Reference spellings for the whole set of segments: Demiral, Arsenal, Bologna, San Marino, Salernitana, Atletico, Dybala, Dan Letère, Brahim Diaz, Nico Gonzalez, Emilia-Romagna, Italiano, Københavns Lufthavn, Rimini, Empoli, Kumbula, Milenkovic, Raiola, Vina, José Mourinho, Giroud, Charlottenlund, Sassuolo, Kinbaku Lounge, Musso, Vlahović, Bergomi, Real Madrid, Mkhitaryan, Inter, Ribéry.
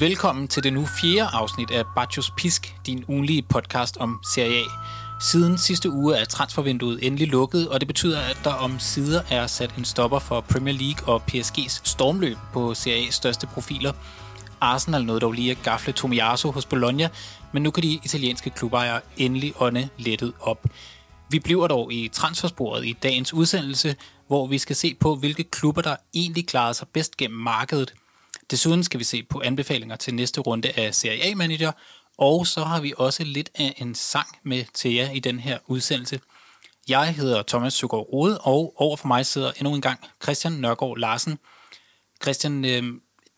Velkommen til det nu 4. afsnit af Bacchus Pisk, din ugenlige podcast om Serie A. Siden sidste uge er transfervinduet endelig lukket, og det betyder, at der om sider er sat en stopper for Premier League og PSG's stormløb på Serie A's største profiler. Arsenal nåede dog lige at gafle Tomiaso hos Bologna, men nu kan de italienske klubejere endelig ånde lettet op. Vi bliver dog i transfersporet i dagens udsendelse, hvor vi skal se på, hvilke klubber der egentlig klarede sig bedst gennem markedet. Desuden skal vi se på anbefalinger til næste runde af Serie A-manager, og så har vi også lidt af en sang med til jer i den her udsendelse. Jeg hedder Thomas Søgaard Ode, og over for mig sidder endnu en gang Christian Nørgaard Larsen. Christian,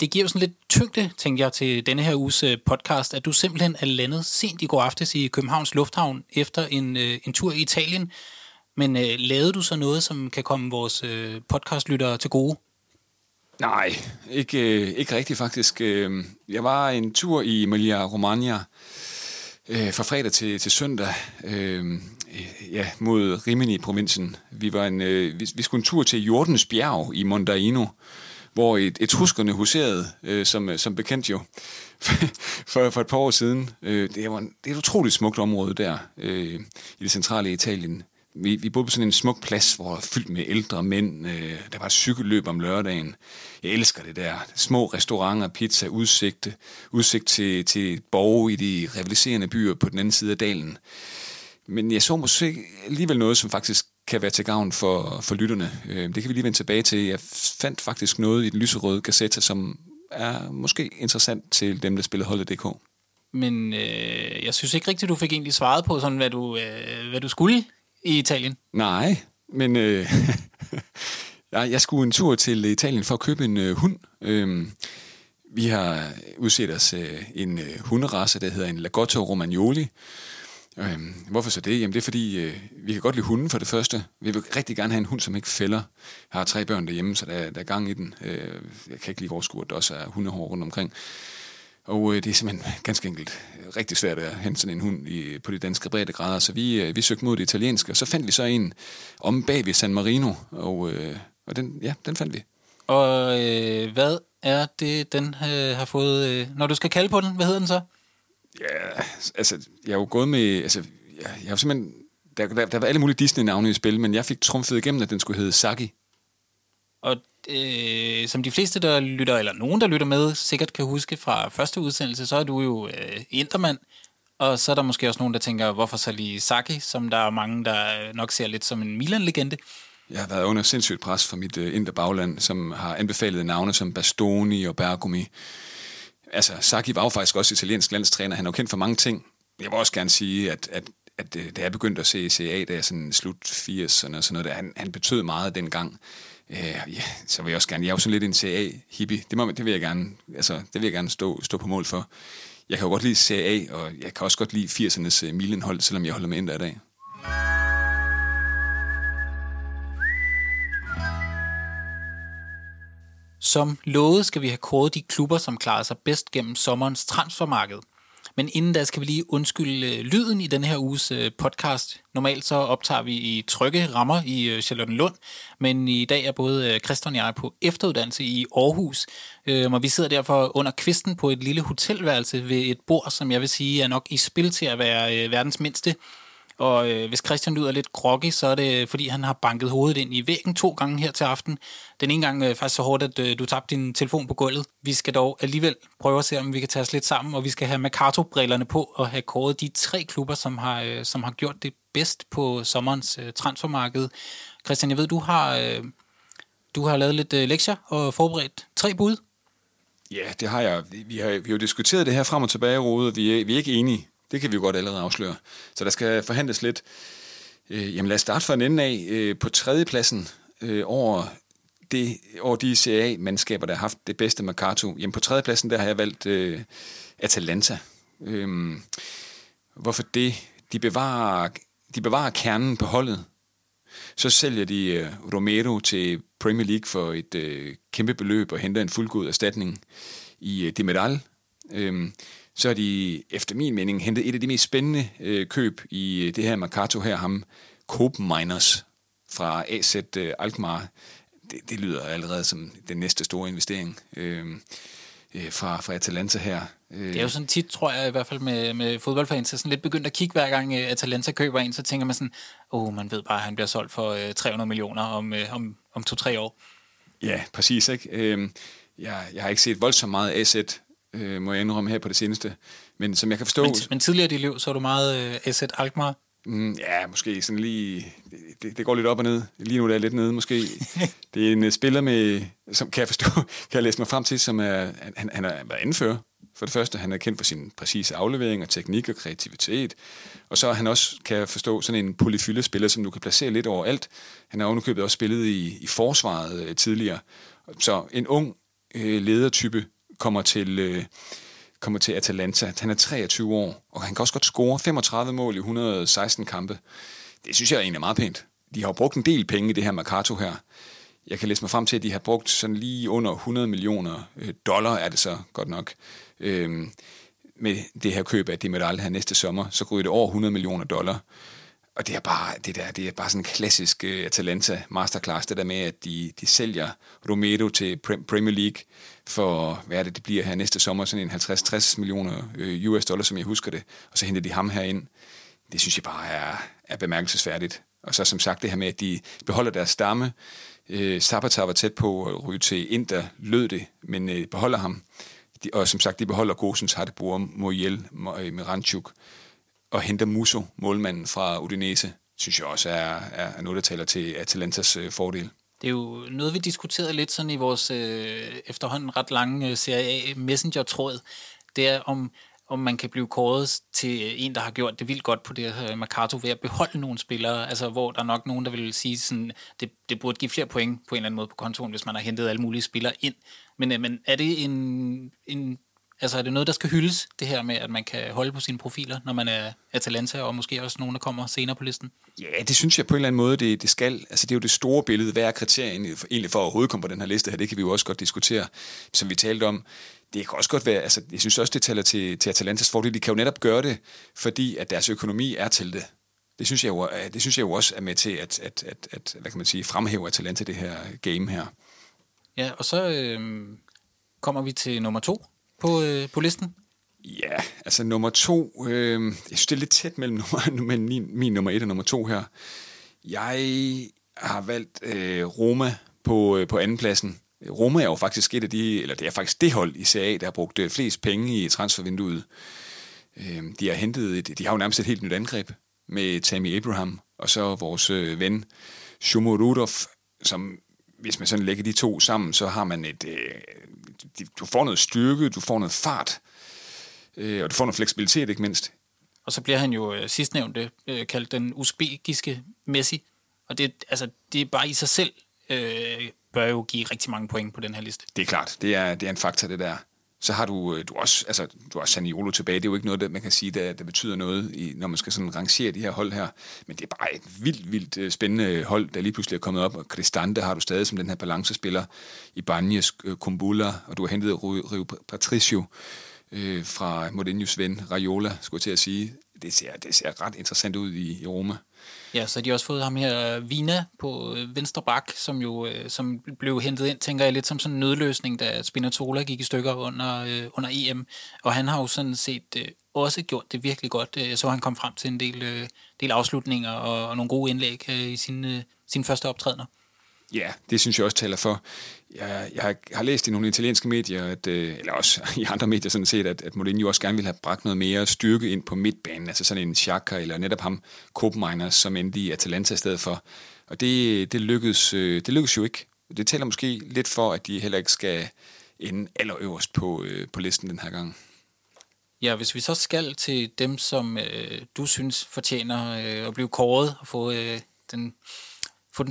det giver jo sådan lidt tyngde, tænker jeg, til denne her uges podcast, at du simpelthen er landet sent i går aftes i Københavns Lufthavn efter en tur i Italien. Men lavede du så noget, som kan komme vores podcastlyttere til gode? Nej, ikke rigtigt faktisk. Jeg var en tur i Emilia-Romagna fra fredag til søndag mod Rimini i provinsen. Vi skulle en tur til Jordens bjerg i Mondaino, hvor etruskerne huserede, som bekendt jo, for et par år siden. Det er et utroligt smukt område der i det centrale Italien. Vi boede på sådan en smuk plads, hvor fyldt med ældre mænd. Der var et cykelløb om lørdagen. Jeg elsker det der. Små restauranter, pizza, udsigt til borge i de rivaliserende byer på den anden side af dalen. Men jeg så måske alligevel noget, som faktisk kan være til gavn for lytterne. Det kan vi lige vende tilbage til. Jeg fandt faktisk noget i den lyserøde gazette, som er måske interessant til dem, der spiller holdet.dk. Men jeg synes ikke rigtigt, du fik egentlig svaret på, sådan, hvad du skulle i Italien? Nej, men jeg skulle en tur til Italien for at købe en hund. Vi har udset os en hunderace, der hedder en Lagotto Romagnoli. Hvorfor så det? Jamen det er fordi, vi kan godt lide hunden for det første. Vi vil rigtig gerne have en hund, som ikke fælder. Jeg har 3 børn derhjemme, så der er gang i den. Jeg kan ikke lige overskue, at der også er hundehår rundt omkring. Og det er simpelthen ganske enkelt rigtig svært at hente sådan en hund på de danske breddegrader. Så vi søgte mod det italienske, og så fandt vi så en om bag ved San Marino, og den fandt vi. Og hvad er det, den har fået? Når du skal kalde på den, hvad hedder den så? Ja, altså, jeg er jo gået med... Altså, jeg har simpelthen... Der var alle mulige Disney-navne i spil, men jeg fik trumfet igennem, at den skulle hedde Sacchi. Og som de fleste, der lytter, eller nogen, der lytter med, sikkert kan huske fra første udsendelse, så er du jo intermand, og så er der måske også nogen, der tænker, hvorfor så lige Sacchi, som der er mange, der nok ser lidt som en Milan-legende. Jeg har været under sindssygt pres fra mit interbagland, som har anbefalet navne som Bastoni og Bergomi. Altså, Sacchi var jo faktisk også italiensk landstræner, han er jo kendt for mange ting. Jeg vil også gerne sige, at da jeg begyndte at se CA, da jeg sådan slut 80'erne og sådan noget, der, han betød meget dengang. Så vil jeg også gerne, jeg er jo sådan lidt en CA-hippie, det vil jeg gerne, altså, det vil jeg gerne stå på mål for. Jeg kan jo godt lide CA, og jeg kan også godt lide 80'ernes Milan-hold, selvom jeg holder med Inter i dag. Som lovet skal vi have kåret de klubber, som klarede sig bedst gennem sommerens transfermarked. Men inden da skal vi lige undskylde lyden i den her uges podcast. Normalt så optager vi i trygge rammer i Charlottenlund, men i dag er både Christian og jeg på efteruddannelse i Aarhus, og vi sidder derfor under kvisten på et lille hotelværelse ved et bord, som jeg vil sige er nok i spil til at være verdens mindste. Og hvis Christian lyder lidt groggy, så er det fordi han har banket hovedet ind i væggen 2 gange her til aften. Den ene gang faktisk så hårdt, at du tabte din telefon på gulvet. Vi skal dog alligevel prøve at se, om vi kan tage os lidt sammen, og vi skal have Mercato-brillerne på og have kåret de 3 klubber, som har gjort det bedst på sommerens transfermarked. Christian, jeg ved, du har lavet lidt lektier og forberedt 3 bud. Ja, det har jeg. Vi har jo diskuteret det her frem og tilbage, Rode. Vi er ikke enige. Det kan vi jo godt allerede afsløre. Så der skal forhandles lidt. Jamen lad os starte fra en ende af. På 3. pladsen over de CA-mandskaber, der har haft det bedste Mercato. Jamen på 3. pladsen, der har jeg valgt Atalanta. Hvorfor det? De bevarer kernen på holdet. Så sælger de Romero til Premier League for et kæmpe beløb og henter en fuldgod erstatning i Demiral. Så har de, efter min mening, hentet et af de mest spændende køb i det her Mercato her, ham Koopmeiners fra AZ Alkmaar. Det lyder allerede som den næste store investering. fra Atalanta her. Det er jo sådan tit, tror jeg, i hvert fald med fodboldfans, så sådan lidt begyndt at kigge hver gang Atalanta køber en, så tænker man sådan, man ved bare, at han bliver solgt for 300 millioner om 2-3 år. Ja, præcis, ikke? Jeg har ikke set voldsomt meget asset, må jeg indrømme her på det seneste, men som jeg kan forstå... Men tidligere i dit liv, så var du meget asset Alkmaar? Ja, måske sådan lige... Det går lidt op og ned. Lige nu der er lidt nede, måske. Det er en spiller med... Som kan jeg læse mig frem til, som er... Han har været anfører, for det første. Han er kendt for sin præcise aflevering og teknik og kreativitet. Og så er han også, kan jeg forstå, sådan en polyfyllespiller, som du kan placere lidt overalt. Han har ovenikøbet også spillet i forsvaret tidligere. Så en ung ledertype kommer til Atalanta. Han er 23 år, og han kan også godt score 35 mål i 116 kampe. Det synes jeg egentlig er meget pænt. De har jo brugt en del penge i det her Mercato her. Jeg kan læse mig frem til, at de har brugt sådan lige under $100 million, er det så godt nok. Med det her køb af Demiral her næste sommer, så ryger det over $100 million. Og det er bare, det er bare sådan en klassisk Atalanta masterclass, det der med, at de sælger Romero til Premier League for, hvad det bliver her næste sommer, sådan en 50-60 millioner $, som jeg husker det, og så henter de ham herind. Det synes jeg bare er bemærkelsesværdigt. Og så som sagt det her med, at de beholder deres stamme. Zapata var tæt på at ryge til Inter, lød det, men beholder ham. Og som sagt, de beholder Gosens, Hartebor, Muriel, Miranchuk, og henter Musso, målmanden fra Udinese, synes jeg også er noget, der taler til Atalantas fordel. Det er jo noget, vi diskuterede lidt sådan i vores efterhånden ret lange Serie A Messenger-tråd. Det er, om man kan blive kåret til en, der har gjort det vildt godt på det her Mercato ved at beholde nogle spillere, altså hvor der er nok nogen, der vil sige, sådan det burde give flere point på en eller anden måde på kontoen, hvis man har hentet alle mulige spillere ind. Men er det en altså er det noget, der skal hyldes, det her med, at man kan holde på sine profiler, når man er Atalanta, og måske også nogen, der kommer senere på listen? Ja, det synes jeg på en eller anden måde, det skal. Altså det er jo det store billede. Hvad er kriterien egentlig for at overhovedet komme på den her liste her? Det kan vi jo også godt diskutere, som vi talte om. Det kan også godt være, altså jeg synes også, det taler til Atalantas fordel. De kan jo netop gøre det, fordi at deres økonomi er til det. Det synes jeg jo også er med til at hvad kan man sige, fremhæve Atalanta det her game her. Ja, og så kommer vi til nummer 2. På listen? Ja, altså nummer 2. Jeg synes, det er lidt tæt mellem min nummer 1 og nummer 2 her. Jeg har valgt Roma på andenpladsen. Roma er jo faktisk det hold i Serie A, der har brugt flest penge i transfervinduet. De har jo nærmest et helt nyt angreb med Tammy Abraham, og så vores ven Shomo Rudolf, som... Hvis man sådan lægger de to sammen, så har man du får noget styrke, du får noget fart, og du får noget fleksibilitet, ikke mindst. Og så bliver han jo sidstnævnte kaldt den usbekiske Messi, og det er bare i sig selv, bør jo give rigtig mange point på den her liste. Det er klart, det er en faktor, det der. Så har du også Saniolo tilbage. Det er jo ikke noget, der, man kan sige, der betyder noget, når man skal sådan rangere de her hold her. Men det er bare et vildt spændende hold, der lige pludselig er kommet op. Og Cristante har du stadig som den her balancespiller. Ibanez, Kumbula, og du har hentet Rui Patricio fra Mourinho's ven, Raiola, skulle jeg til at sige. Det ser ret interessant ud i Roma. Ja, så har de også fået ham her, Vina, på venstre bak, som blev hentet ind, tænker jeg, lidt som sådan en nødløsning, da Spinazzola gik i stykker under EM. Og han har jo sådan set også gjort det virkelig godt. Jeg så, han kom frem til en del afslutninger og nogle gode indlæg i sine første optrædener. Ja, det synes jeg også taler for. Jeg har læst i nogle italienske medier, eller også i andre medier sådan set, at Mourinho også gerne ville have bragt noget mere styrke ind på midtbanen, altså sådan en Sacchi eller netop ham, Koopmeiners, som endte i Atalanta i stedet for. Og det lykkedes jo ikke. Det taler måske lidt for, at de heller ikke skal ende allerøverst på listen den her gang. Ja, hvis vi så skal til dem, som du synes fortjener at blive kåret og få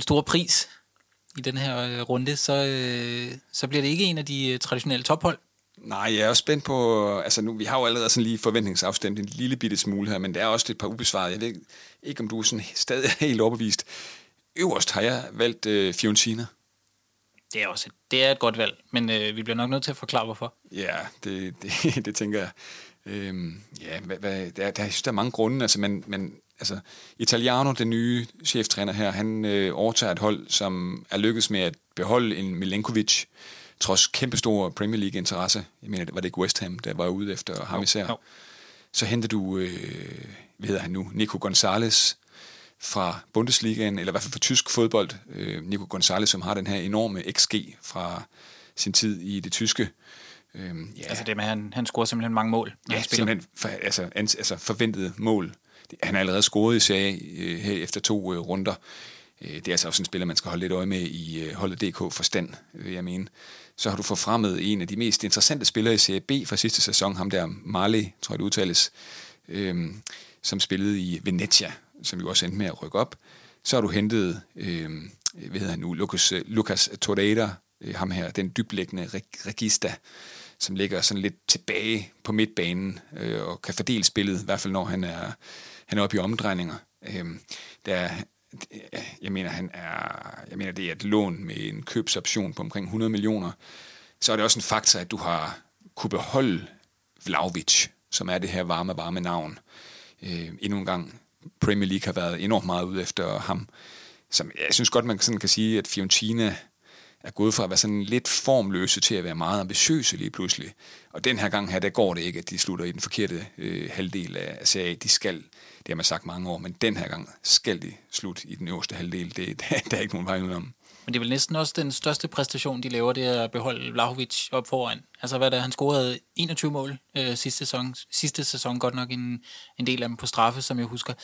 den store pris i den her runde, så bliver det ikke en af de traditionelle tophold. Nej, jeg er også spændt på... Altså nu, vi har jo allerede sådan lige forventningsafstemt en lille bitte smule her, men der er også et par ubesvarede. Jeg ved ikke, om du er sådan stadig helt overbevist. Øverst har jeg valgt Fiorentina. Det er også et godt valg, men vi bliver nok nødt til at forklare, hvorfor. Ja, det tænker jeg. Jeg synes, der er mange grunde. Altså, men Italiano, den nye cheftræner her, han overtager et hold, som er lykkedes med at beholde en Milenkovic, trods kæmpestor Premier League interesse, jeg mener, var det ikke West Ham, der var ude efter ham især, så henter du, hvad hedder han nu, Nico Gonzalez fra Bundesligaen, eller i hvert fald fra tysk fodbold, Nico Gonzalez, som har den her enorme XG fra sin tid i det tyske. Ja. Altså det med, han scorer simpelthen mange mål. Ja, simpelthen altså forventede mål. Han har allerede scoret i Serie A her efter 2 runder. Det er altså også en spiller, man skal holde lidt øje med i holdet DK-forstand, vil jeg mene. Så har du forfremmet en af de mest interessante spillere i Serie B fra sidste sæson, ham der Marley, tror jeg det udtales, som spillede i Venezia, som jo også endte med at rykke op. Så har du hentet, hvad hedder han nu, Lucas Torreira, ham her, den dybtliggende Regista, som ligger sådan lidt tilbage på midtbanen og kan fordele spillet, i hvert fald når han er oppe i omdrejninger. Jeg mener, det er et lån med en købsoption på omkring 100 millioner. Så er det også en faktor, at du har kunne beholde Vlahović, som er det her varme navn. Endnu en gang, Premier League har været enormt meget ude efter ham. Som, jeg synes godt, man sådan kan sige, at Fiorentina er gået fra at være sådan lidt formløse til at være meget ambitiøse lige pludselig. Og den her gang her, der går det ikke, at de slutter i den forkerte halvdel af Serie A. De skal, det har man sagt mange år, men den her gang skal de slutte i den øverste halvdel. Der er ikke nogen vej udenom. Men det er vel næsten også den største præstation, de laver, det er at beholde Vlahović op foran. Altså hvad der, han scorede 21 mål sidste sæson, godt nok en del af dem på straffe, som jeg husker.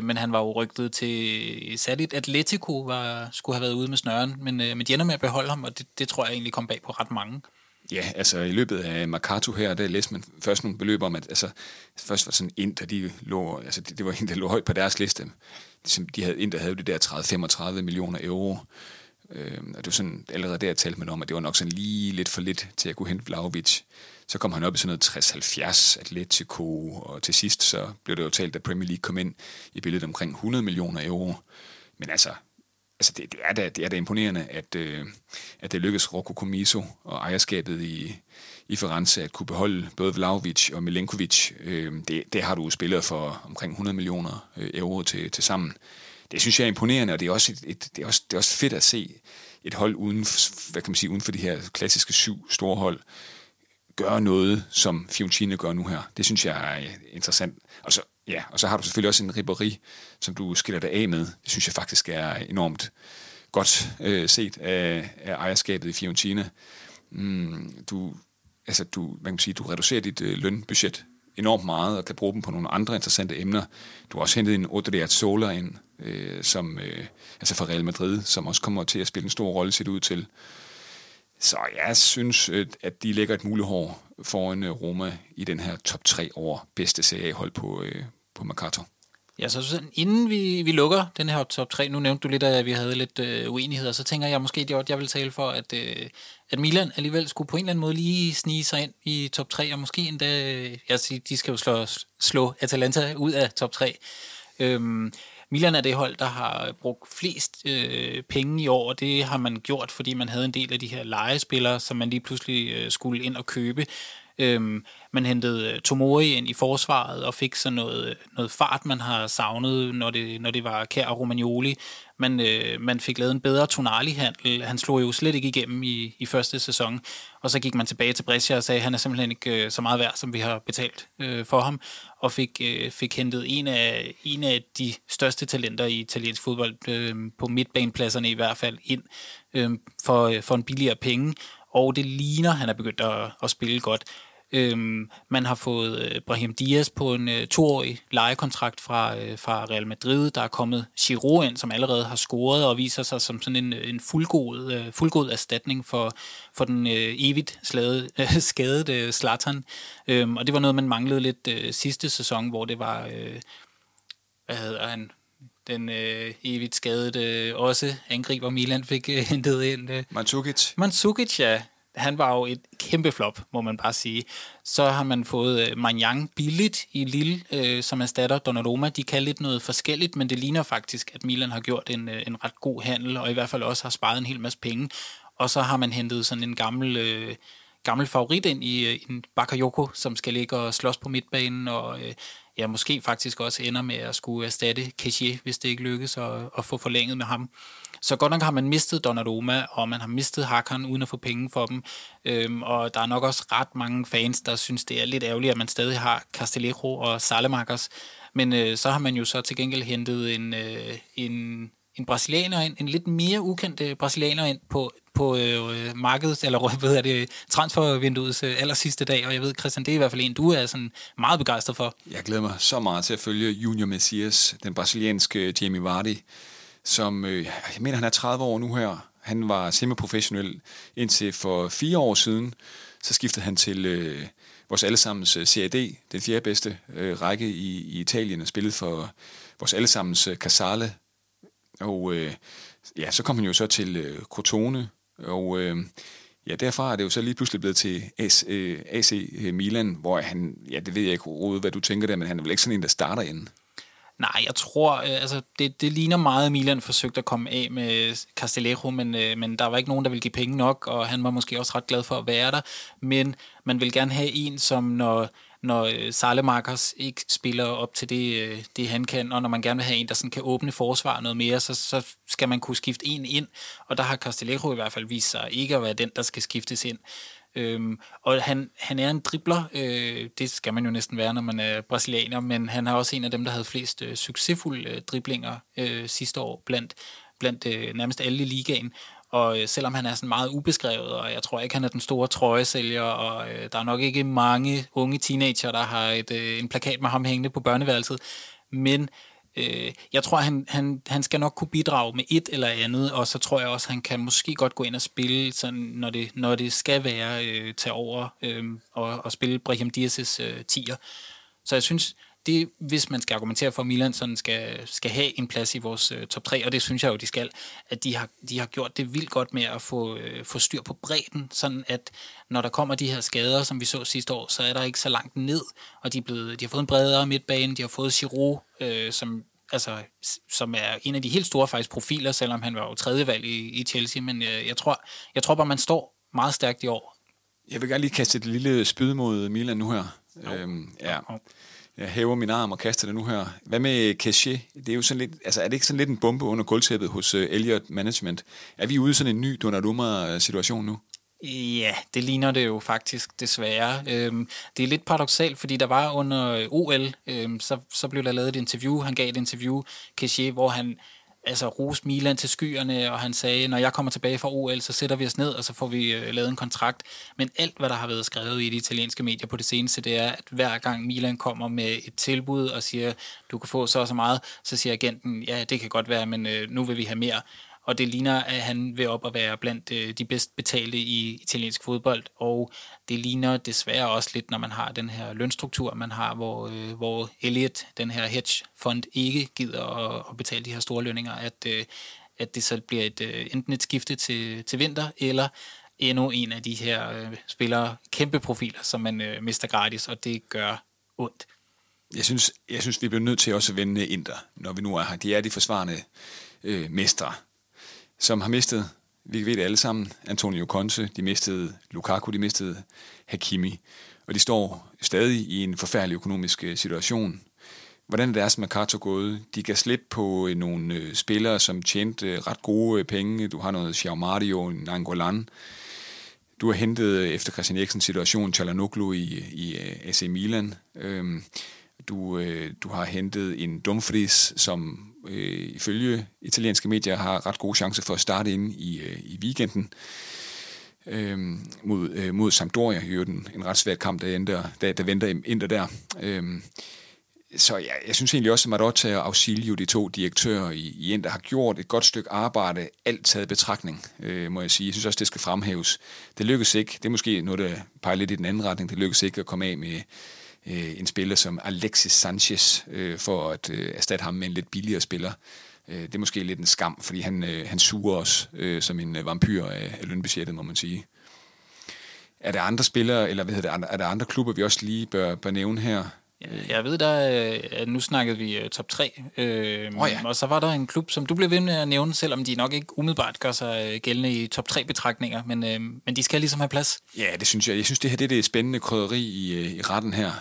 Men han var jo rygtet til, særligt Atletico skulle have været ude med snøren, men de ender med at beholde ham, og det tror jeg egentlig kom bag på ret mange. Ja, altså i løbet af Mercato her, der læste man først nogle beløb om, at altså, først var sådan Inter, de lå, altså det var en, der lå højt på deres liste. Inter havde det der 30-35 millioner euro. Og det var sådan, allerede der talte man om, at det var nok sådan lige lidt for lidt til at kunne hente Vlahović. Så kom han op i sådan noget 60-70 Atletico, og til sidst så blev det jo talt, at Premier League kom ind i billedet omkring 100 millioner euro. Men altså det er da imponerende, at det lykkedes Rocco Comiso og ejerskabet i Firenze at kunne beholde både Vlahović og Milenkovic. Det har du spillet for omkring 100 millioner euro til sammen. Det synes jeg er imponerende, og det er også det er også fedt at se et hold uden for de her klassiske 7 store hold gøre noget, som Fiorentina gør nu her. Det synes jeg er interessant. Og så har du selvfølgelig også en Ribéry, som du skiller dig af med. Det synes jeg faktisk er enormt godt set af ejerskabet i Fiorentina. Du reducerer dit lønbudget enormt meget, og kan bruge dem på nogle andre interessante emner. Du har også hentet en Odriozola ind, som fra Real Madrid, som også kommer til at spille en stor rolle, set ud til. Så jeg synes, at de lægger et mulehår foran Roma i den her top 3 over bedste Serie A-hold på Mercato. Ja, så sådan, inden vi lukker den her top 3, nu nævnte du lidt, at vi havde lidt uenigheder, så tænker jeg måske, at jeg vil tale for, at Milan alligevel skulle på en eller anden måde lige snige sig ind i top 3, og måske endda, jeg siger, de skal jo slå Atalanta ud af top 3. Milan er det hold, der har brugt flest penge i år, og det har man gjort, fordi man havde en del af de her legespillere, som man lige pludselig skulle ind og købe. Man hentede Tomori ind i forsvaret og fik sådan noget fart, man har savnet, når det var Kjær og Romagnoli. Man fik lavet en bedre Tonali-handel. Han slog jo slet ikke igennem i første sæson. Og så gik man tilbage til Brescia og sagde, at han er simpelthen ikke så meget værd, som vi har betalt for ham. Og fik hentet en af de største talenter i italiensk fodbold, på midtbanepladserne i hvert fald, ind for en billigere penge. Og det ligner, han er begyndt at spille godt. Man har fået Brahim Diaz på en 2-årig lejekontrakt fra Real Madrid. Der er kommet Giroud ind, som allerede har scoret og viser sig som sådan en fuldgod erstatning for den evigt skadede Zlatan. Og det var noget, man manglede lidt sidste sæson, hvor det var... Hvad hedder han? Den evigt skadede også angriber Milan fik hentet ind. Mandzukic, ja. Han var jo et kæmpe flop, må man bare sige. Så har man fået Maignan billigt i Lille, som erstatter Donnarumma. De kan lidt noget forskelligt, men det ligner faktisk, at Milan har gjort en ret god handel, og i hvert fald også har sparet en hel masse penge. Og så har man hentet sådan en gammel favorit ind i en Bakayoko, som skal ligge og slås på midtbanen, og måske faktisk også ender med at skulle erstatte Kessie, hvis det ikke lykkes at få forlænget med ham. Så godt nok har man mistet Donnarumma, og man har mistet Hakan uden at få penge for dem. Og der er nok også ret mange fans, der synes, det er lidt ærgerligt, at man stadig har Castillejo og Salemakers. Men så har man jo så til gengæld hentet en brasilianer ind, en lidt mere ukendt brasilianer ind på markedet, eller hvad er det, transfervinduets allersidste dag, og jeg ved, Christian, det er i hvert fald en, du er sådan meget begejstret for. Jeg glæder mig så meget til at følge Junior Messias, den brasilianske Jamie Vardy, som, jeg mener, han er 30 år nu her. Han var semiprofessionel indtil for 4 år siden. Så skiftede han til vores allesammens Serie A, den fjerde bedste række i Italien, og spillede for vores allesammens Casale. Og ja, så kom han jo så til Crotone, og ja, derfra er det jo så lige pludselig blevet til AC Milan, hvor han, ja, det ved jeg ikke, Rode, hvad du tænker der, men han er vel ikke sådan en, der starter inden? Nej, jeg tror, altså det ligner meget, at Milan forsøgte at komme af med Castillejo, men der var ikke nogen, der ville give penge nok, og han var måske også ret glad for at være der, men man vil gerne have en, som når Salemakers ikke spiller op til det, han kan, og når man gerne vil have en, der sådan kan åbne forsvar noget mere, så skal man kunne skifte en ind, og der har Castillejo i hvert fald vist sig ikke at være den, der skal skiftes ind. Og han er en dribler, det skal man jo næsten være, når man er brasilianer, men han har også en af dem, der havde flest succesfulde driblinger sidste år, blandt nærmest alle i ligaen. Og selvom han er sådan meget ubeskrevet, og jeg tror ikke, han er den store trøjesælger, og der er nok ikke mange unge teenager, der har en plakat med ham hængende på børneværelset, men jeg tror, han skal nok kunne bidrage med et eller andet, og så tror jeg også, han kan måske godt gå ind og spille, sådan, når det skal være, tage over og spille Brahim Dias' tier. Så jeg synes, det, hvis man skal argumentere for, at Milan sådan skal have en plads i vores top 3, og det synes jeg jo, de skal, at de har gjort det vildt godt med at få styr på bredden, sådan at når der kommer de her skader, som vi så sidste år, så er der ikke så langt ned, og de har fået en bredere midtbane, de har fået Giroud, som er en af de helt store faktisk profiler, selvom han var jo tredjevalg i Chelsea, men jeg tror bare, man står meget stærkt i år. Jeg vil gerne lige kaste et lille spyd mod Milan nu her. Jeg hæver min arm og kaster det nu her. Hvad med Keshe? Det er jo sådan lidt, altså er det ikke sådan lidt en bombe under gulvtæppet hos Elliot Management? Er vi ude i sådan en ny Donnarumma-situation nu? Ja, det ligner det jo faktisk desværre. Det er lidt paradoksalt, fordi der var under OL, så blev der lavet et interview, han gav et interview, Keshe, hvor han roste Milan til skyerne, og han sagde, når jeg kommer tilbage fra OL, så sætter vi os ned, og så får vi lavet en kontrakt. Men alt, hvad der har været skrevet i de italienske medier på det seneste, det er, at hver gang Milan kommer med et tilbud og siger, du kan få så og så meget, så siger agenten, ja, det kan godt være, men nu vil vi have mere. Og det ligner, at han vil op og være blandt de bedst betalte i italiensk fodbold, og det ligner desværre også lidt, når man har den her lønstruktur, man har, hvor Elliot, den her hedgefond, ikke gider at betale de her store lønninger, at det så bliver enten et skifte til vinter, eller endnu en af de her spillere, kæmpe profiler, som man mister gratis, og det gør ondt. Jeg synes vi bliver nødt til også at vende Inter, når vi nu er her. De er de forsvarende mestre, som har mistet, vi ved det alle sammen, Antonio Conte, de mistede Lukaku, de mistede Hakimi, og de står stadig i en forfærdelig økonomisk situation. Hvordan er deres mercato gået? De kan slippe på nogle spillere, som tjente ret gode penge. Du har noget Xiaumario, Nangolan. Du har hentet efter Christian Eriksens situation Çalhanoğlu i AC Milan. Du har hentet en Dumfries, som ifølge italienske medier har ret gode chancer for at starte inde i weekenden mod Sampdoria. Det er jo en ret svær kamp, der venter Inter der. Så jeg synes egentlig også, at Marotta og Ausilio, de to direktører i Inter, har gjort et godt stykke arbejde, alt taget betragtning, må jeg sige. Jeg synes også, det skal fremhæves. Det lykkes ikke. Det er måske noget, der peger lidt i den anden retning. Det lykkes ikke at komme af med en spiller som Alexis Sanchez, for at erstatte ham med en lidt billigere spiller. Det er måske lidt en skam, fordi han suger os som en vampyr af lønbudgettet, må man sige. Er der andre spillere, eller er der andre klubber, vi også lige bør nævne her? Jeg ved der, nu snakkede vi top 3, ja. Og så var der en klub, som du blev ved med at nævne, selvom de nok ikke umiddelbart gør sig gældende i top 3-betragtninger, men de skal ligesom have plads. Ja, det synes jeg. Jeg synes, det her det er det spændende krydderi i retten her.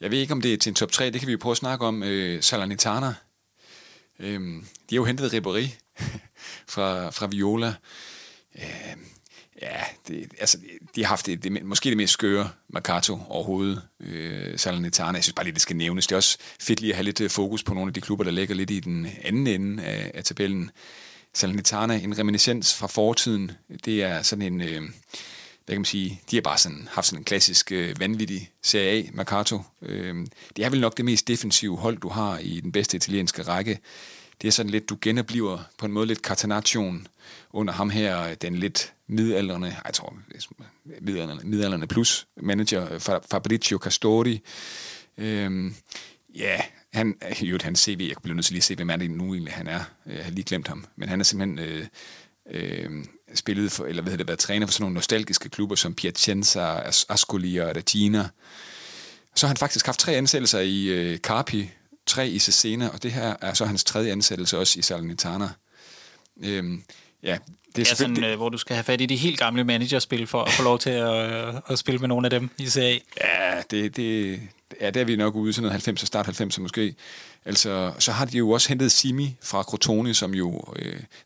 Jeg ved ikke, om det er til en top 3, det kan vi jo prøve at snakke om. Salernitana, de har jo hentet Ribéry, fra Viola. Ja, de har haft måske det mest skøre Mercato overhovedet, Salernitana. Jeg synes bare lige, det skal nævnes. Det er også fedt lige at have lidt fokus på nogle af de klubber, der ligger lidt i den anden ende af tabellen. Salernitana, en reminiscens fra fortiden, det er sådan en, hvad kan man sige, de har bare sådan, haft sådan en klassisk vanvittig Serie A Mercato. Det er vel nok det mest defensive hold, du har i den bedste italienske række. Det er sådan lidt, du genbliver på en måde lidt Catenaccion under ham her, den lidt midaldrende, jeg tror, midaldrende plus manager, Fabrizio Castori. Ja, han, jo, hans CV, jeg bliver nødt til lige at se, hvem er det nu egentlig, han er. Jeg har lige glemt ham, men han er simpelthen spillet for, eller været træner for sådan nogle nostalgiske klubber, som Piacenza, Ascoli og Regina. Så har han faktisk haft 3 ansættelser i Carpi, 3 i Cesena, og det her er så hans 3. ansættelse også i Salernitana. Ja, det er sådan, det, hvor du skal have fat i de helt gamle managerspil for at få lov til at spille med nogle af dem i Serie A. Ja, der er vi nok ude til noget 90 og start 90 måske. Altså, så har de jo også hentet Simi fra Crotone, som jo,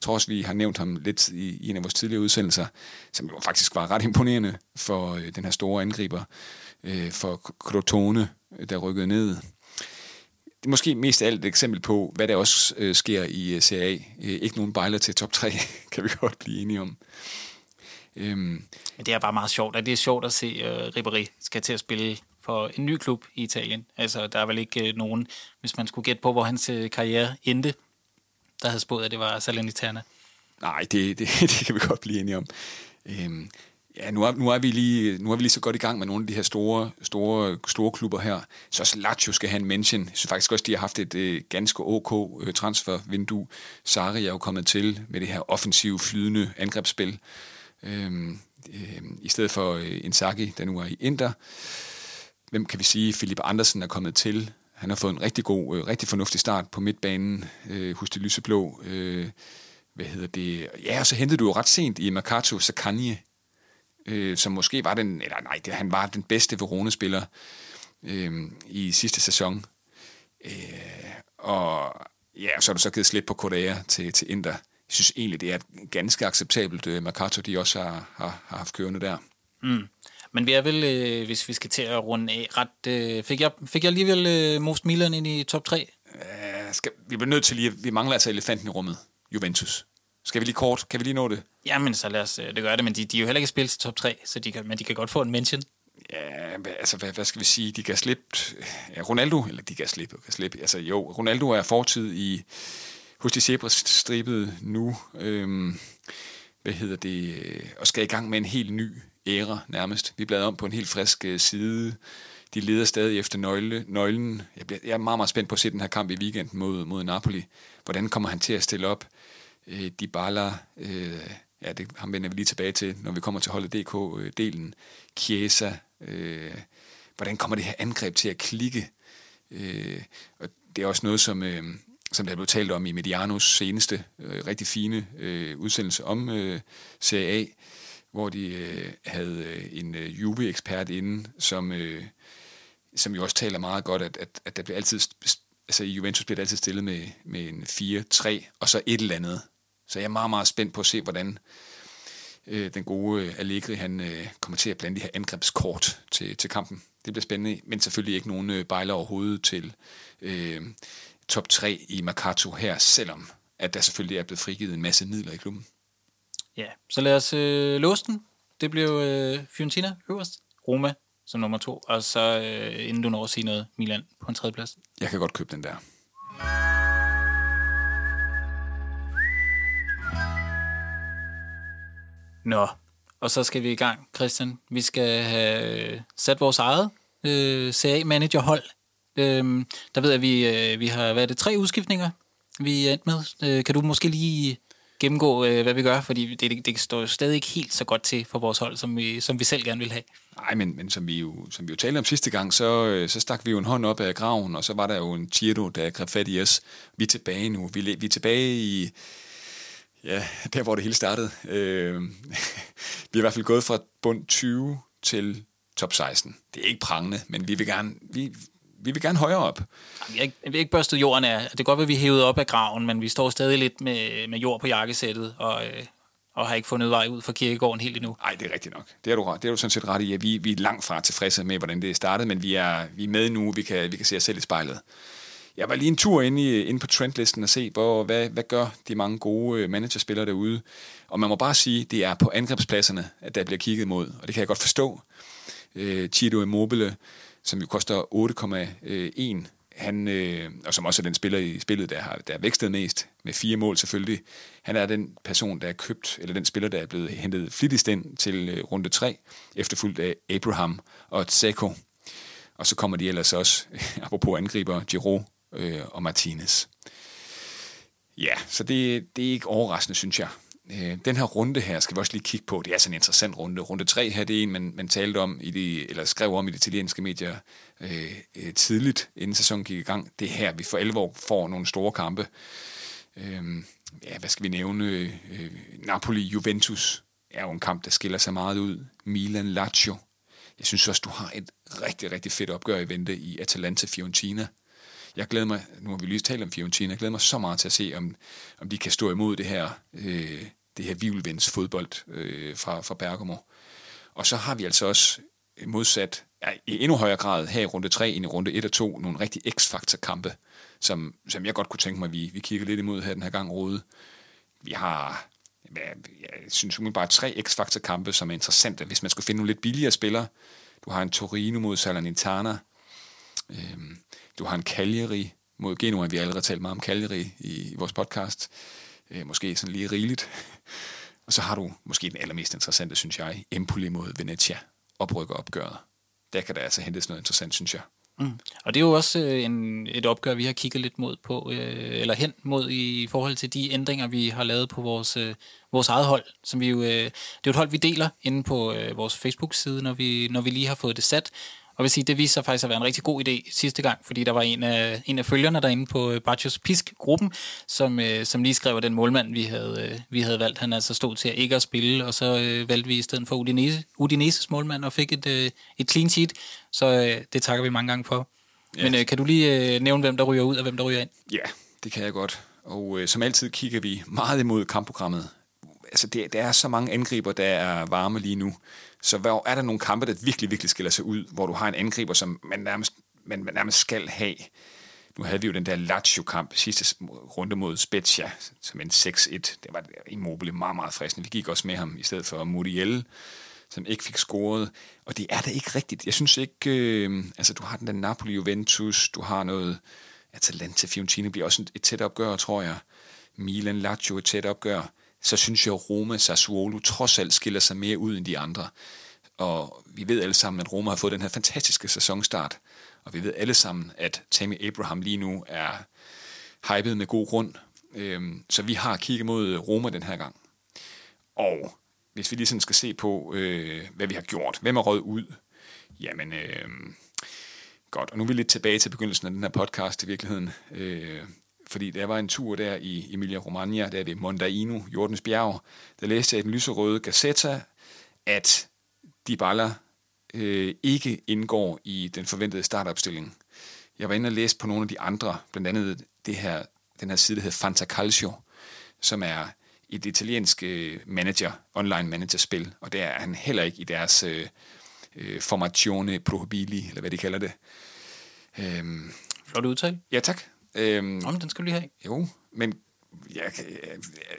tror også vi har nævnt ham lidt i en af vores tidligere udsendelser, som jo faktisk var ret imponerende for den her store angriber for Crotone, der rykkede ned. Det er måske mest af alt et eksempel på, hvad der også sker i Serie A. Ikke nogen bejler til top 3, kan vi godt blive enige om. Det er bare meget sjovt, og det er sjovt at se Ribéry skal til at spille for en ny klub i Italien. Altså, der er vel ikke nogen, hvis man skulle gætte på, hvor hans karriere endte, der havde spået, at det var Salernitana. Nej, det kan vi godt blive enige om. Ja, nu er vi lige så godt i gang med nogle af de her store klubber her. Så Lazio skal have en mention. Så faktisk også, de har haft et ganske OK transfervindue. Sarri er jo kommet til med det her offensive, flydende angrebsspil. I stedet for Inzaghi, der nu er i Inter. Hvem kan vi sige? Philip Andersen er kommet til. Han har fået en rigtig god, rigtig fornuftig start på midtbanen hos de lyseblå. Ja, og så hentede du jo ret sent i Mercato Sacchi, som måske var han var den bedste Verona-spiller i sidste sæson. Og ja, så har du så givet slip på Correa til Inter. Jeg synes egentlig, det er et ganske acceptabelt Mercato, de også har haft kørende der. Mm. Men vi er vel, hvis vi skal til at runde af ret... Fik jeg alligevel most Milan ind i top 3? Vi bliver nødt til lige... Vi mangler altså elefanten i rummet. Juventus. Skal vi lige kort? Kan vi lige nå det? Jamen, så lad os det gøre det, men de er jo heller ikke spillet til top 3, så de kan godt få en mention. Ja, altså, hvad skal vi sige? De kan slippe... Ja, Ronaldo, eller de kan slippe, Altså, jo, Ronaldo er fortid hos de zebrastribede nu. Og skal i gang med en helt ny æra, nærmest. Vi bladrer om på en helt frisk side. De leder stadig efter nøglen. Jeg er meget, meget spændt på at se den her kamp i weekenden mod Napoli. Hvordan kommer han til at stille op? Dybala, ja, det ham vender vi lige tilbage til, når vi kommer til holdet DK-delen. Chiesa, hvordan kommer det her angreb til at klikke? Og det er også noget, som der blev talt om i Medianos seneste rigtig fine udsendelse om Serie A, hvor de havde en Juve-ekspert inde, som jo også taler meget godt, at der bliver altid... Altså i Juventus bliver det altid stillet med en 4-3, og så et eller andet. Så jeg er meget, meget spændt på at se, hvordan den gode Allegri, han kommer til at blande de her angrebskort til kampen. Det bliver spændende, men selvfølgelig ikke nogen bejler overhovedet til top 3 i Mercato her, selvom at der selvfølgelig er blevet frigivet en masse midler i klubben. Ja, så lad os låse den. Det blev Fiorentina øverst, Roma som nummer 2, og så, inden du når at sige noget, Milan på en 3. plads. Jeg kan godt købe den der. Nå, og så skal vi i gang, Christian. Vi skal have sat vores eget CA-managerhold. Der ved jeg, at vi har været 3 udskiftninger, vi er endt med. Kan du måske lige gennemgå, hvad vi gør, fordi det står jo stadig ikke helt så godt til for vores hold, som vi selv gerne vil have. Nej, men som vi jo talte om sidste gang, så stak vi jo en hånd op af graven, og så var der jo en Chiro, der greb fat i os. Vi er tilbage nu. Vi er tilbage i... Ja, der hvor det hele startede. Vi er i hvert fald gået fra bund 20 til top 16. Det er ikke prangende, men vi vil gerne... Vi, vi vil gerne højere op. Vi har ikke børstet jorden af. Det er godt, at vi hævet op af graven, men vi står stadig lidt med jord på jakkesættet, og har ikke fundet vej ud fra kirkegården helt endnu. Nej, det er rigtigt nok. Det er du sådan set ret i. Vi er langt fra tilfredse med, hvordan det startede, men vi er med nu, vi kan se os selv i spejlet. Jeg var lige en tur inde på trendlisten og se, hvad gør de mange gode managerspillere derude. Og man må bare sige, det er på angrebspladserne, at der bliver kigget mod, og det kan jeg godt forstå. Chiedo Immobile, som jo koster 8,1, og som også er den spiller i spillet, der har vækstet mest, med 4 mål selvfølgelig. Han er den person, der er købt, eller den spiller, der er blevet hentet flittigst ind til runde 3, efterfulgt af Abraham og Tseko. Og så kommer de ellers også, apropos angriber, Giroud og Martinez. Ja, så det er ikke overraskende, synes jeg. Den her runde her skal vi også lige kigge på. Det er sådan en interessant runde. Runde 3 her, det er en, man talte om, eller skrev om i de italienske medier tidligt, inden sæsonen gik i gang. Det er her, vi for alvor får nogle store kampe. Hvad skal vi nævne? Napoli, Juventus er jo en kamp, der skiller sig meget ud. Milan, Lazio. Jeg synes også, du har et rigtig, rigtig fedt opgør i vente i Atalanta, Fiorentina. Jeg glæder mig, nu har vi lige talt om Fiorentina, jeg glæder mig så meget til at se, om de kan stå imod det her vivelvinds fodbold fra Bergamo. Og så har vi altså også modsat, i endnu højere grad her i runde 3 end i runde 1 og 2, nogle rigtig x-faktor-kampe, som jeg godt kunne tænke mig, at vi kigger lidt imod her den her gang, Rode. Vi har, jeg synes bare 3 x-faktor-kampe, som er interessante, hvis man skulle finde nogle lidt billigere spillere. Du har en Torino mod Salernitana, du har en Cagliari mod Genoa. Vi har allerede talt meget om Cagliari i vores podcast. Måske sådan lige rigeligt. Og så har du måske den allermest interessante, synes jeg, Empoli mod Venezia. Oprykker opgøret. Der kan der altså hentes noget interessant, synes jeg. Mm. Og det er jo også et opgør, vi har kigget lidt mod på, eller hen mod i forhold til de ændringer, vi har lavet på vores eget hold. Som vi jo, det er jo et hold, vi deler inde på vores Facebook-side, når vi lige har fået det sat. Og vil sige, det viste sig faktisk at være en rigtig god idé sidste gang, fordi der var en af følgerne derinde på Bacchus Pisk-gruppen, som lige skrev, den målmand, vi havde valgt, han altså stod til at ikke at spille, og så valgte vi i stedet for Udineses målmand og fik et clean sheet, så det takker vi mange gange for. Ja. Men kan du lige nævne, hvem der ryger ud og hvem der ryger ind? Ja, det kan jeg godt. Og som altid kigger vi meget imod kampprogrammet. Altså, der er så mange angriber, der er varme lige nu. Så hvor er der nogle kampe, der virkelig, virkelig skiller sig ud, hvor du har en angriber, som man nærmest skal have. Nu havde vi jo den der Lazio-kamp sidste runde mod Spezia, som en 6-1. Det var Immobile meget, meget fristende. Vi gik også med ham i stedet for Muriel, som ikke fik scoret. Og det er da ikke rigtigt. Jeg synes ikke... du har den der Napoli-Juventus, du har noget... Atalanta-Fiorentina bliver også et tæt opgør, tror jeg. Milan-Lazio et tæt opgør. Så synes jeg, at Roma Sassuolo trods alt skiller sig mere ud end de andre. Og vi ved alle sammen, at Roma har fået den her fantastiske sæsonstart. Og vi ved alle sammen, at Tammy Abraham lige nu er hypet med god grund. Så vi har kigget mod Roma den her gang. Og hvis vi lige sådan skal se på, hvad vi har gjort. Hvem er røget ud? Jamen, godt. Og nu er vi lidt tilbage til begyndelsen af den her podcast i virkeligheden. Fordi der var en tur der i Emilia-Romagna, der ved Mondaino, Jordens bjerg, der læste jeg i den lyserøde Gazzetta, at Dybala ikke indgår i den forventede startopstilling. Jeg var inde og læste på nogle af de andre, blandt andet den her side, der hedder Fanta Calcio, som er et italiensk online managerspil, og der er han heller ikke i deres formazione prohibili, eller hvad de kalder det. Flot udtale. Ja, tak. Den skal du lige have. Jo, men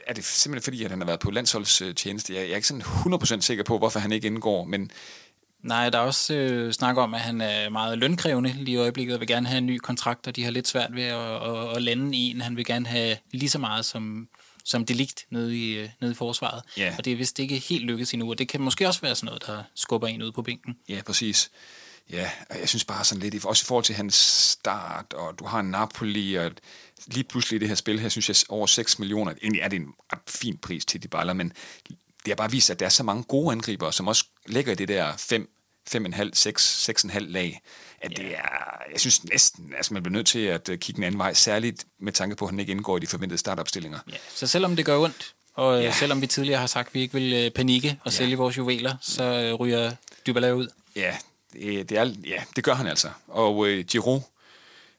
er det simpelthen fordi, at han har været på landsholdstjeneste? Jeg er ikke sådan 100% sikker på, hvorfor han ikke indgår, men... Nej, der er også snak om, at han er meget lønkrævende lige i øjeblikket, og vil gerne have en ny kontrakt, og de har lidt svært ved at lande en. Han vil gerne have lige så meget som delikt nede i forsvaret. Yeah. Og det er vist ikke helt lykkedes endnu, og det kan måske også være sådan noget, der skubber en ud på bænken. Ja, præcis. Ja, og jeg synes bare sådan lidt, også i forhold til hans start, og du har Napoli, og lige pludselig i det her spil her, synes jeg, over 6 millioner, egentlig er det en ret fin pris til Dybala, men det har bare vist, at der er så mange gode angribere, som også ligger i det der 5,5, 6, 6,5 lag, at det er, jeg synes næsten, altså man bliver nødt til at kigge en anden vej, særligt med tanke på, at han ikke indgår i de forventede startopstillinger. Ja, så selvom det gør ondt, og selvom vi tidligere har sagt, at vi ikke vil panikke og sælge vores juveler, så ryger Dybala ud. Ja, det gør han altså. Og Giroud,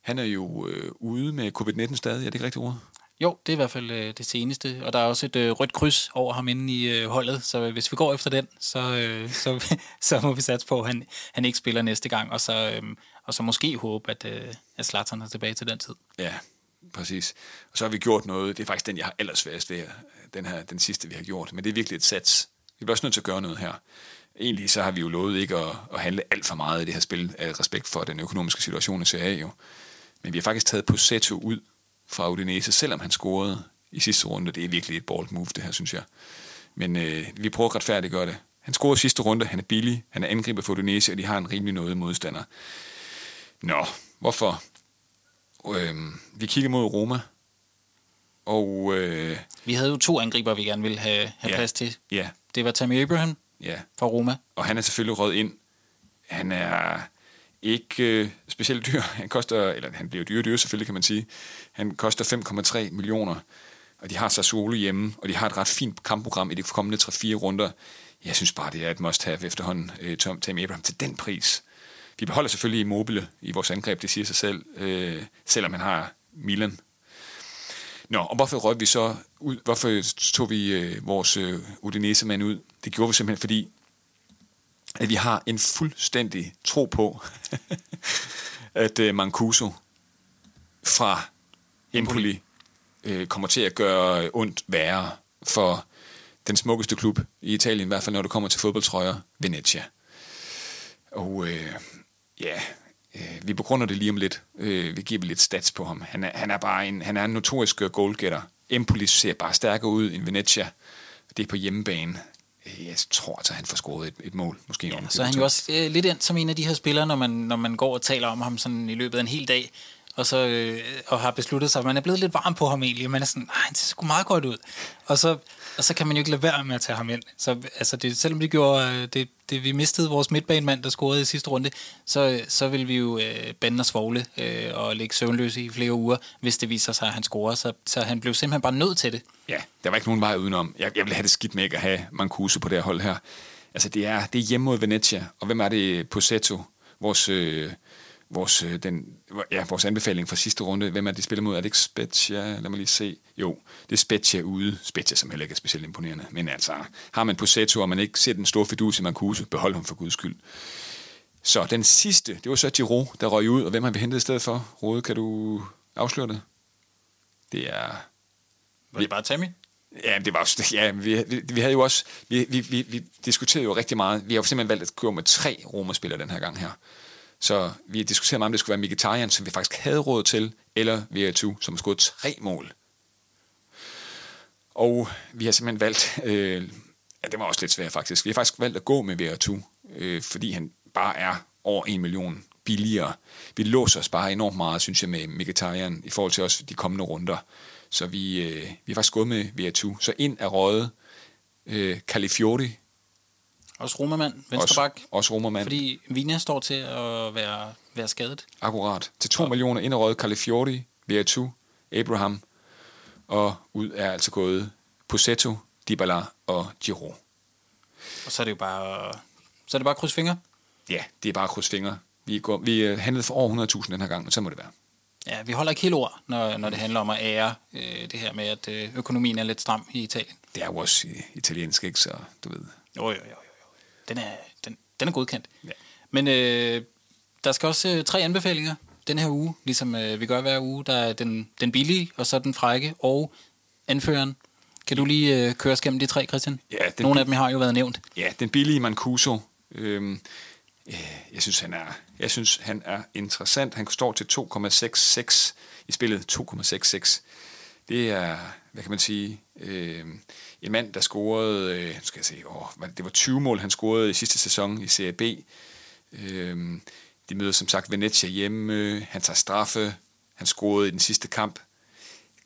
Han er jo ude med COVID-19 stadig, er det ikke rigtigt ord? Jo, det er i hvert fald det seneste, og der er også et rødt kryds over ham inde i holdet, så hvis vi går efter den, så må vi satse på, at han ikke spiller næste gang, og så måske håbe, at Zlatan er tilbage til den tid. Ja, præcis. Og så har vi gjort noget, det er faktisk den, jeg har allersværest ved, den sidste, vi har gjort, men det er virkelig et sats. Vi bliver også nødt til at gøre noget her. Egentlig så har vi jo lovet ikke at handle alt for meget i det her spil af respekt for den økonomiske situation i Serie A jo. Men vi har faktisk taget Pozzetto ud fra Udinese, selvom han scorede i sidste runde. Det er virkelig et bold move, det her, synes jeg. Men vi prøver at retfærdiggøre det. Han scorede sidste runde, han er billig, han er angriber for Udinese, og de har en rimelig noget modstander. Nå, hvorfor? Vi kigger mod Roma. Og vi havde jo 2 angriber, vi gerne ville have plads til. Ja. Det var Tammy Abraham fra Roma. Og han er selvfølgelig røget ind. Han er ikke specielt dyr. Han bliver dyr selvfølgelig, kan man sige. Han koster 5,3 millioner, og de har Sassuolo hjemme, og de har et ret fint kampprogram i de kommende 3-4 runder. Jeg synes bare, det er et must-have efterhånden, Tammy Abraham, til den pris. Vi beholder selvfølgelig Immobile i vores angreb, det siger sig selv, selvom han har Milan. Nå, og hvorfor røg vi så ud? Hvorfor tog vi vores Udinese-mand ud? Det gjorde vi simpelthen, fordi at vi har en fuldstændig tro på, at Mancuso fra Empoli kommer til at gøre ondt værre for den smukkeste klub i Italien, i hvert fald når det kommer til fodboldtrøjer, Venezia. Og vi begrunder det lige om lidt. Vi giver lidt stats på ham. Han er en notorisk goalgetter. Empoli ser bare stærkere ud end Venezia. Det er på hjemmebane. Jeg tror, at han får scoret et mål. Måske ja, så han jo også lidt ind som en af de her spillere, når man går og taler om ham sådan i løbet af en hel dag, og har besluttet sig, at man er blevet lidt varm på ham egentlig. Man er sådan, han ser sgu meget godt ud. Og så kan man jo ikke lade være med at tage ham ind. Så altså det, selvom det gjorde vi mistede vores midtbanemand, der scorede i sidste runde, så vil vi jo bande og svogle og ligge søvnløse i flere uger, hvis det viser sig, at han scorer. Så han blev simpelthen bare nødt til det. Ja, der var ikke nogen vej udenom. Jeg ville have det skidt med ikke at have Mancuso på det her hold her. Altså det er hjemme mod Venezia, og hvem er det? Pozzetto, vores anbefaling fra sidste runde. Hvem er det, de spiller mod? Er det ikke Spezia? Lad mig lige se. Jo, det er Spezia ude. Spezia, som heller ikke er specielt imponerende. Men altså, har man Pozzetto, og man ikke ser den store fidus i Mancuso, behold ham for guds skyld. Så den sidste, det var så Giroud, der røg ud. Og hvem har vi hentet i stedet for? Rode, kan du afsløre det? Det er... Var det bare Tammy? Ja, det var også... Ja, vi havde jo også... Vi diskuterede jo rigtig meget. Vi har jo simpelthen valgt at køre med 3 romerspillere den her gang her. Så vi diskuterede meget, om det skulle være Mkhitaryan, som vi faktisk havde råd til, eller Vertu, som har skåret 3 mål. Og vi har simpelthen valgt, det var også lidt svært faktisk, vi har faktisk valgt at gå med Vertu, fordi han bare er over 1 million billigere. Vi låser os bare enormt meget, synes jeg, med Mkhitaryan i forhold til også de kommende runder. Så vi har faktisk gået med Vertu. Så ind er røget Calafiori, også romermand, venstreback. Også romermand. Fordi Vina står til at være skadet. Akkurat. Til 2 millioner inderøget Calafiori, Vertu, Abraham. Og ud er altså gået Pozzetto, Dybala og Giroud. Og så er det jo bare... Så er det bare krydsfingre? Ja, det er bare krydsfingre. Vi handlede for over 100.000 den her gang, men så må det være. Ja, vi holder ikke helt ord, når det handler om at ære det her med, at økonomien er lidt stram i Italien. Det er jo også italiensk, ikke? Så du ved... Jo. Den er godkendt. Ja. Men der skal også 3 anbefalinger den her uge, ligesom vi gør hver uge. Der er den billige, og så den frække, og anføreren. Kan du lige køre os gennem de 3, Christian? Ja, nogle af dem har jo været nævnt. Ja, den billige Mancuso. Jeg synes, han er interessant. Han står til 2,66 i spillet. 2,66. Det er, hvad kan man sige... en mand, der scorede, skal jeg se, det var 20 mål, han scorede i sidste sæson i Serie B. De møder som sagt Venezia hjemme, han tager straffe, han scorede i den sidste kamp.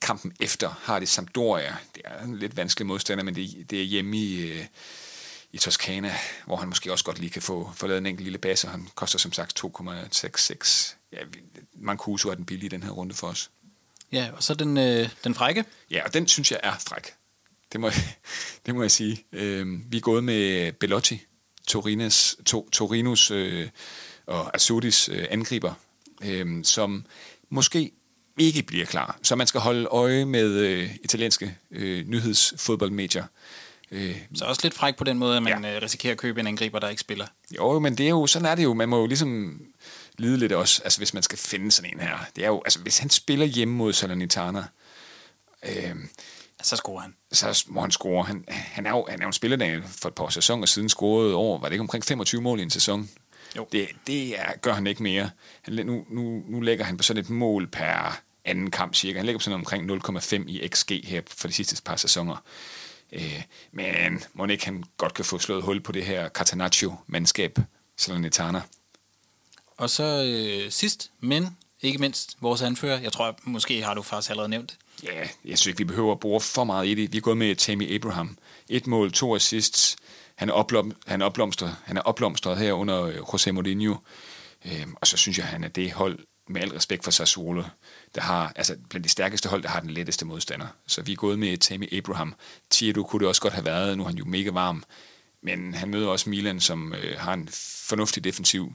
Kampen efter har det Sampdoria. Det er en lidt vanskelig modstander, men det er hjemme i Toskana, hvor han måske også godt lige kan få lavet en enkelt lille basse, og han koster som sagt 2,66. Ja, Mancuso er den billige i den her runde for os. Ja, og så den frække. Ja, og den synes jeg er fræk. Det må jeg sige. Vi er gået med Belotti, Torinos og Azzurris angriber, som måske ikke bliver klar. Så man skal holde øje med italienske nyhedsfodboldmedier. Så også lidt fræk på den måde, at man risikerer at købe en angriber, der ikke spiller. Jo, men det er jo, sådan er det jo. Man må jo ligesom lide lidt også, altså hvis man skal finde sådan en her. Det er jo, altså hvis han spiller hjemme mod Salernitana, så scorer han. Så må han score. Han er jo en spiller, for et par sæsoner siden scorede over, var det ikke omkring 25 mål i en sæson? Jo. Det gør han ikke mere. Nu lægger han på sådan et mål per anden kamp cirka. Han lægger på sådan omkring 0,5 i XG her for de sidste par sæsoner. Men må ikke han godt kan få slået hul på det her Catenaccio-mandskab, Salernitana. Og så sidst, men ikke mindst, vores anfører. Jeg tror, måske har du faktisk allerede nævnt det. Ja, jeg synes ikke, vi behøver at bruge for meget i det. Vi er gået med Tammy Abraham. 1 mål, 2 assists. Han er opblomstret her under José Mourinho. Og så synes jeg, han er det hold, med al respekt for Sassuolo, der har, altså blandt de stærkeste hold, der har den letteste modstander. Så vi er gået med Tammy Abraham. Tieto kunne det også godt have været, nu er han jo mega varm. Men han møder også Milan, som har en fornuftig defensiv.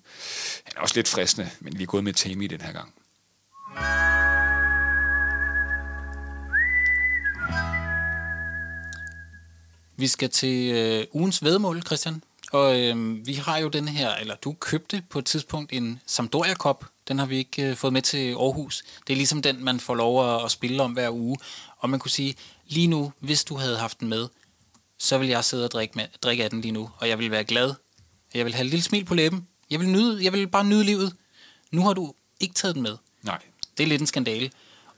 Han er også lidt fristende, men vi er gået med Tammy den her gang. Vi skal til ugens væddemål, Christian. Og vi har jo den her, eller du købte på et tidspunkt en Sampdoria-kop. Den har vi ikke fået med til Aarhus. Det er ligesom den, man får lov at spille om hver uge. Og man kunne sige, lige nu, hvis du havde haft den med, så vil jeg sidde og drikke af den lige nu. Og jeg vil være glad. Jeg vil have et lille smil på læben. Jeg vil bare nyde livet. Nu har du ikke taget den med. Nej. Det er lidt en skandale.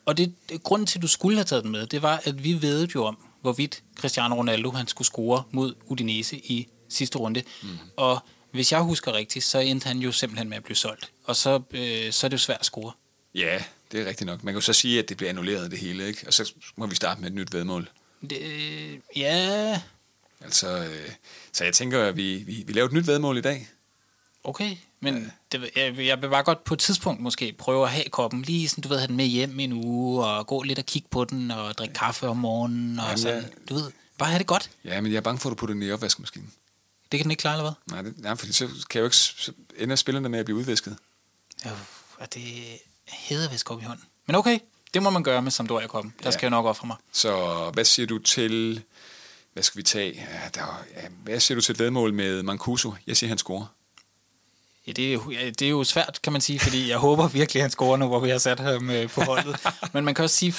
Og det grunden til, at du skulle have taget den med, det var, at vi vedede jo om, hvorvidt Cristiano Ronaldo han skulle score mod Udinese i sidste runde. Mm. Og hvis jeg husker rigtigt, så endte han jo simpelthen med at blive solgt. Og så er det jo svært at score. Ja, det er rigtigt nok. Man kan jo så sige, at det bliver annulleret det hele, ikke? Og så må vi starte med et nyt væddemål. Ja. Altså, så jeg tænker, at vi laver et nyt væddemål i dag. Okay, men jeg vil bare godt på et tidspunkt måske prøve at have koppen, lige sådan, du ved, have den med hjem en uge, og gå lidt og kigge på den, og drikke kaffe om morgenen, og sådan, du ved, bare have det godt. Ja, men jeg er bange for, at du putter den i opvaskemaskinen. Det kan den ikke klare, eller hvad? Nej, for så kan jeg jo ikke ender spillerne med at blive udvæsket. Ja, og det hedder væsk op i hånden. Men okay, det må man gøre med Sampdoria-koppen. Der skal jeg nok ofre mig. Så hvad siger du til... Hvad skal vi tage? Hvad siger du til et vedmål med Mancuso? Jeg siger, han scorer. Ja, det er jo svært, kan man sige, fordi jeg håber virkelig, han scorer nu, hvor vi har sat ham på holdet. Men man kan også sige,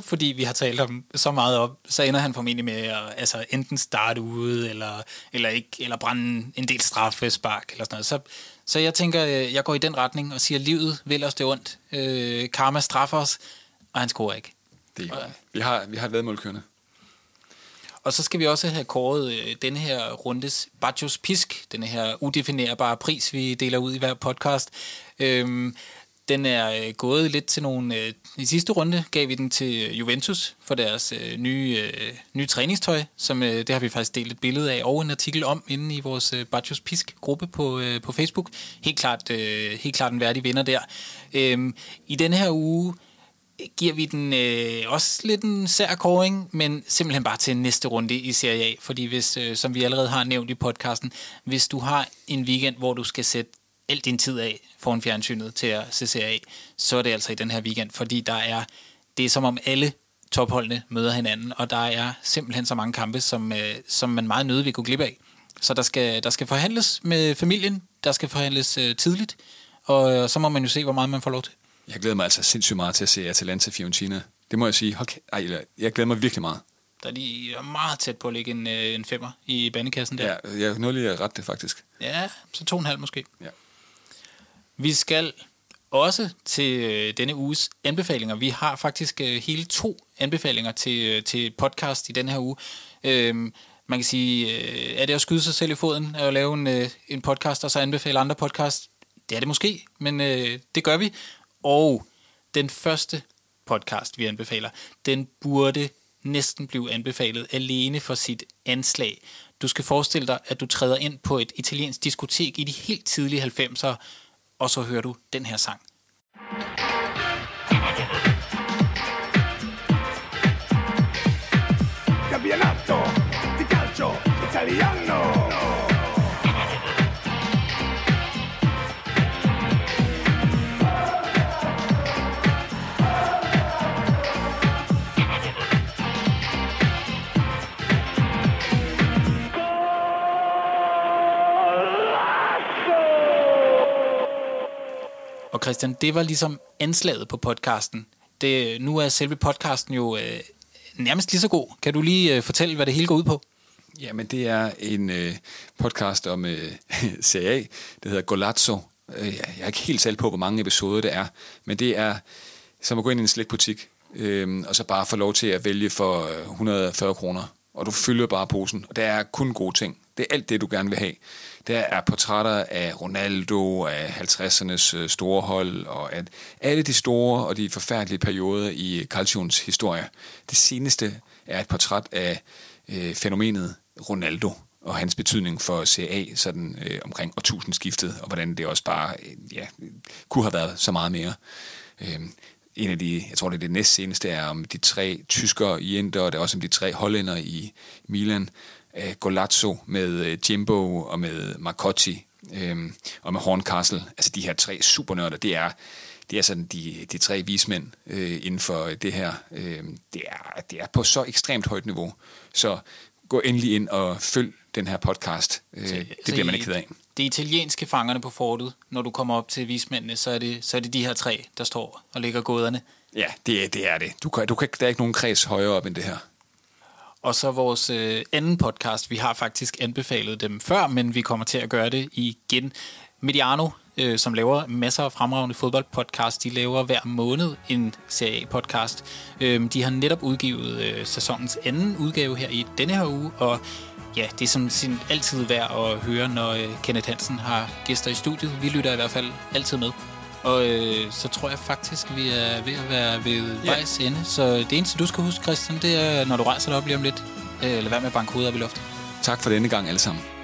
fordi vi har talt om så meget op, så ender han formentlig med at altså, enten starte ude, eller brænde en del straffespark, eller sådan noget. Så jeg tænker, jeg går i den retning og siger, livet vil os det ondt. Karma straffer os, og han scorer ikke. Det er vi har et vedmål kørende. Og så skal vi også have kåret denne her rundes Bacchus Pisk, denne her udefinerbare pris, vi deler ud i hver podcast. Den er gået lidt til nogle... I sidste runde gav vi den til Juventus for deres nye træningstøj, som det har vi faktisk delt et billede af og en artikel om inde i vores Bacchus Pisk-gruppe på Facebook. Helt klart en værdig vinder der. I denne her uge... giver vi den også lidt en sær kåring, men simpelthen bare til næste runde i Serie A, fordi hvis, som vi allerede har nævnt i podcasten, hvis du har en weekend, hvor du skal sætte al din tid af foran fjernsynet til at se Serie A, så er det altså i den her weekend, fordi det er som om alle topholdene møder hinanden, og der er simpelthen så mange kampe, som man meget nødig vil gå glip af. Så der skal forhandles med familien, der skal forhandles tidligt, og så må man jo se, hvor meget man får lov til. Jeg glæder mig altså sindssygt meget til at se Atalanta Fiorentina. Det må jeg sige. Okay. Jeg glæder mig virkelig meget. Der er de meget tæt på at ligge en femmer i bandekassen der. Ja, jeg nåede lige at rette det faktisk. Ja, så 2,5 måske. Ja. Vi skal også til denne uges anbefalinger. Vi har faktisk hele 2 anbefalinger til podcast i denne her uge. Man kan sige, er det at skyde sig selv i foden og lave en podcast og så anbefale andre podcast? Det er det måske, men det gør vi. Og den første podcast, vi anbefaler, den burde næsten blive anbefalet alene for sit anslag. Du skal forestille dig, at du træder ind på et italiensk diskotek i de helt tidlige 90'ere, og så hører du den her sang. Campionato di calcio italiano. Christian, det var ligesom anslaget på podcasten. Nu er selve podcasten jo nærmest lige så god. Kan du lige fortælle, hvad det hele går ud på? Jamen, det er en podcast om Serie A. Det hedder Golazzo. Jeg er ikke helt selv på, hvor mange episoder det er, men det er som at gå ind i en slikbutik, og så bare få lov til at vælge for 140 kroner. Og du fylder bare posen, og der er kun gode ting. Det er alt det, du gerne vil have. Der er portrætter af Ronaldo, af 50'ernes store hold, og at alle de store og de forfærdelige perioder i Calcios historie. Det seneste er et portræt af fænomenet Ronaldo og hans betydning for CA sådan omkring årtusindskiftet, og hvordan det også bare kunne have været så meget mere. En af de, jeg tror det er det næst seneste, er om de 3 tyskere i Inter, og det er også om de 3 hollænder i Milan. Golazzo med Jimbo og med Marcotti og med Horncastle. Altså de her 3 supernørder, det er sådan de 3 vismænd inden for det her. Det er på så ekstremt højt niveau. Så gå endelig ind og følg den her podcast. Det bliver man ikke ked af. Det italienske fangerne på fortet, når du kommer op til vismændene, så er det de her 3, der står og lægger gåderne. Ja, det er det. Der er ikke nogen kreds højere op end det her. Og så vores anden podcast, vi har faktisk anbefalet dem før, men vi kommer til at gøre det igen. Mediano, som laver masser af fremragende fodboldpodcast, de laver hver måned en Serie A-podcast. De har netop udgivet sæsonens anden udgave her i denne her uge, og ja, det er sådan altid værd at høre, når Kenneth Hansen har gæster i studiet. Vi lytter i hvert fald altid med. Og så tror jeg faktisk, vi er ved at være ved vejs ende. Så det eneste, du skal huske, Christian, det er, når du rejser dig op lige om lidt, lad være med at banke hovedet op i luften. Tak for denne gang, alle sammen.